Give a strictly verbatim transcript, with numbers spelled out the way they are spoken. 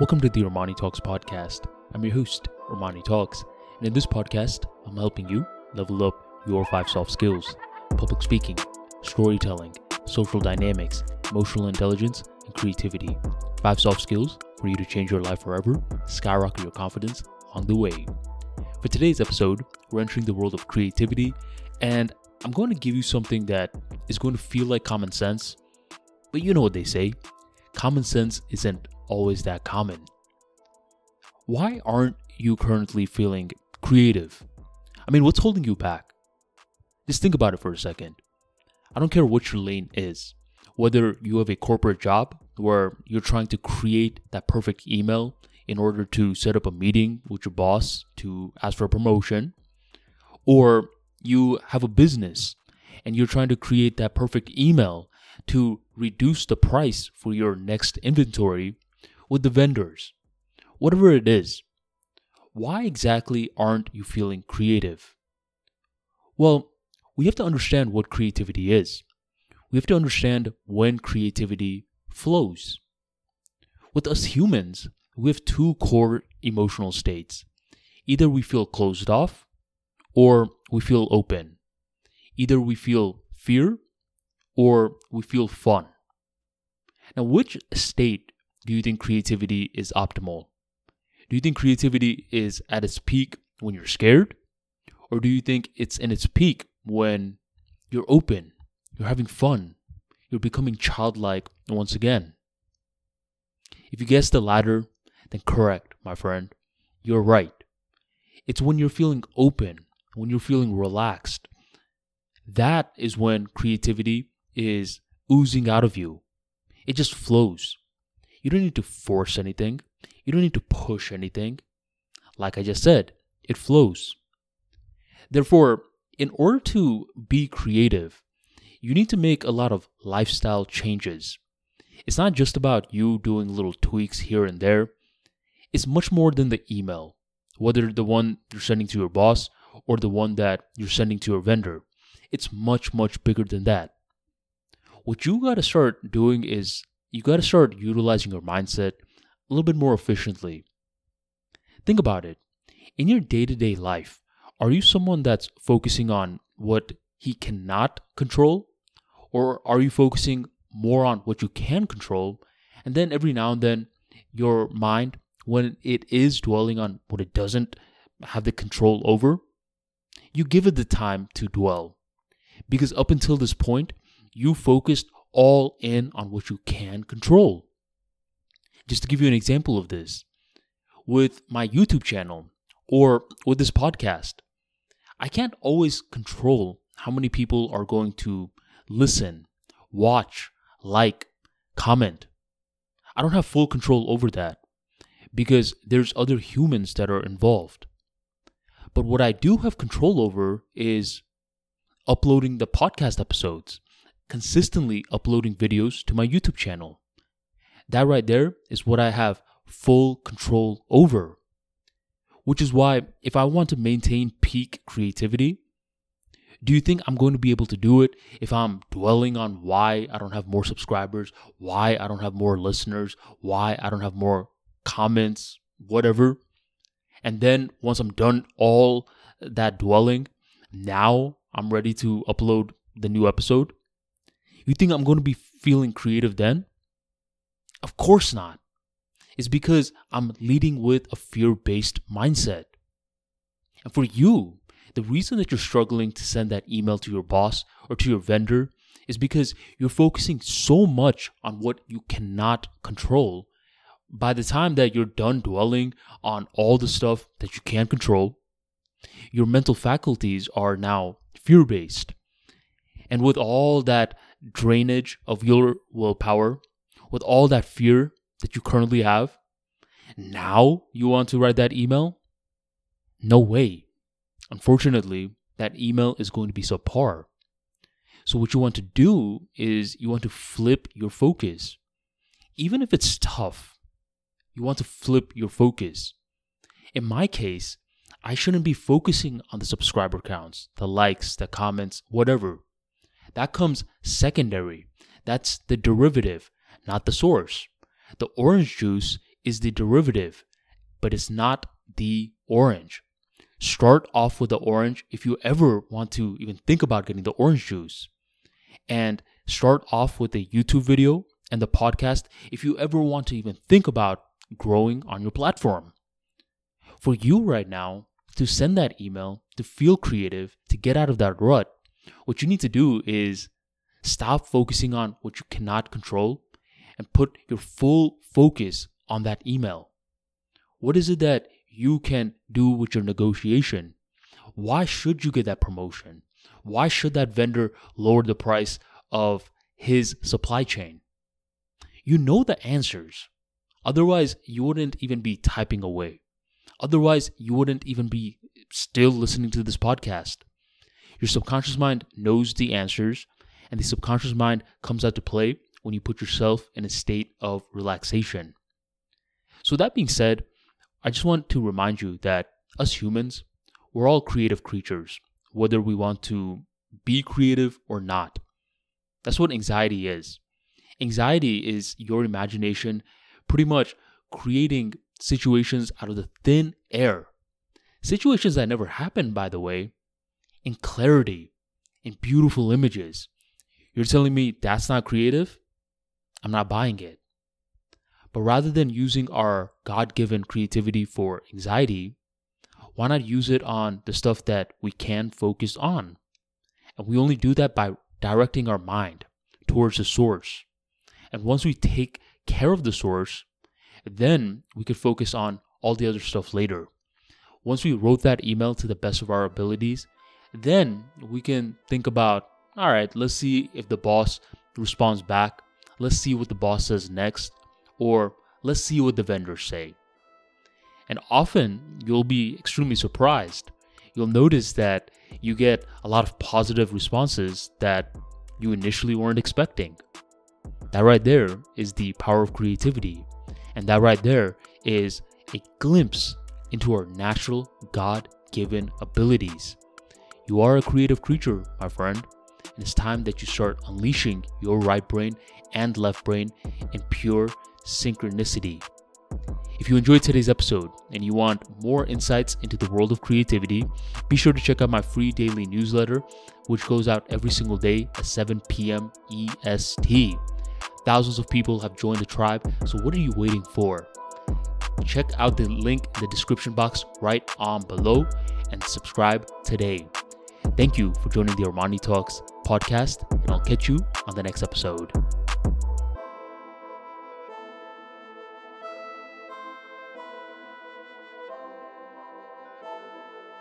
Welcome to the Armani Talks podcast. I'm your host, Armani Talks, and in this podcast, I'm helping you level up your five soft skills: public speaking, storytelling, social dynamics, emotional intelligence, and creativity. Five soft skills for you to change your life forever, skyrocket your confidence along the way. For today's episode, we're entering the world of creativity, and I'm going to give you something that is going to feel like common sense, but you know what they say, common sense isn't always that common. Why aren't you currently feeling creative? I mean, what's holding you back? Just think about it for a second. I don't care what your lane is, whether you have a corporate job where you're trying to create that perfect email in order to set up a meeting with your boss to ask for a promotion, or you have a business and you're trying to create that perfect email to reduce the price for your next inventory with the vendors. Whatever it is, why exactly aren't you feeling creative? Well, we have to understand what creativity is. We have to understand when creativity flows. With us humans, we have two core emotional states. Either we feel closed off or we feel open. Either we feel fear or we feel fun. Now, which state do you think creativity is optimal? Do you think creativity is at its peak when you're scared? Or do you think it's in its peak when you're open, you're having fun, you're becoming childlike once again? If you guessed the latter, then correct, my friend. You're right. It's when you're feeling open, when you're feeling relaxed. That is when creativity is oozing out of you. It just flows. You don't need to force anything. You don't need to push anything. Like I just said, it flows. Therefore, in order to be creative, you need to make a lot of lifestyle changes. It's not just about you doing little tweaks here and there. It's much more than the email, whether the one you're sending to your boss or the one that you're sending to your vendor. It's much, much bigger than that. What you got to start doing is you got to start utilizing your mindset a little bit more efficiently. Think about it. In your day-to-day life, are you someone that's focusing on what he cannot control? Or are you focusing more on what you can control? And then every now and then, your mind, when it is dwelling on what it doesn't have the control over, you give it the time to dwell. Because up until this point, you focused all in on what you can control. Just to give you an example of this, with my YouTube channel or with this podcast, I can't always control how many people are going to listen, watch, like, comment. I don't have full control over that because there's other humans that are involved. But what I do have control over is uploading the podcast episodes, consistently uploading videos to my YouTube channel. That right there is what I have full control over. Which is why if I want to maintain peak creativity, do you think I'm going to be able to do it if I'm dwelling on why I don't have more subscribers, why I don't have more listeners, why I don't have more comments, whatever? And then once I'm done all that dwelling, now I'm ready to upload the new episode. You think I'm going to be feeling creative then? Of course not. It's because I'm leading with a fear-based mindset. And for you, the reason that you're struggling to send that email to your boss or to your vendor is because you're focusing so much on what you cannot control. By the time that you're done dwelling on all the stuff that you can control, your mental faculties are now fear-based. And with all that drainage of your willpower, with all that fear that you currently have, now you want to write that email? No way. Unfortunately, that email is going to be subpar. So what you want to do is you want to flip your focus. Even if it's tough, you want to flip your focus. In my case, I shouldn't be focusing on the subscriber counts, the likes, the comments, whatever. That comes secondary. That's the derivative, not the source. The orange juice is the derivative, but it's not the orange. Start off with the orange if you ever want to even think about getting the orange juice. And start off with a YouTube video and the podcast if you ever want to even think about growing on your platform. For you right now, to send that email, to feel creative, to get out of that rut, what you need to do is stop focusing on what you cannot control and put your full focus on that email. What is it that you can do with your negotiation? Why should you get that promotion? Why should that vendor lower the price of his supply chain? You know the answers. Otherwise, you wouldn't even be typing away. Otherwise, you wouldn't even be still listening to this podcast. Your subconscious mind knows the answers, and the subconscious mind comes out to play when you put yourself in a state of relaxation. So that being said, I just want to remind you that us humans, we're all creative creatures, whether we want to be creative or not. That's what anxiety is. Anxiety is your imagination pretty much creating situations out of the thin air. Situations that never happened, by the way, in clarity, in beautiful images. You're telling me that's not creative? I'm not buying it. But rather than using our God-given creativity for anxiety, why not use it on the stuff that we can focus on? And we only do that by directing our mind towards the source. And once we take care of the source, then we could focus on all the other stuff later. Once we wrote that email to the best of our abilities, then we can think about, all right, let's see if the boss responds back. Let's see what the boss says next, or let's see what the vendors say. And often you'll be extremely surprised. You'll notice that you get a lot of positive responses that you initially weren't expecting. That right there is the power of creativity. And that right there is a glimpse into our natural God-given abilities. You are a creative creature, my friend, and it's time that you start unleashing your right brain and left brain in pure synchronicity. If you enjoyed today's episode and you want more insights into the world of creativity, be sure to check out my free daily newsletter, which goes out every single day at seven p.m. E S T. Thousands of people have joined the tribe, so what are you waiting for? Check out the link in the description box right on below and subscribe today. Thank you for joining the Armani Talks podcast, and I'll catch you on the next episode.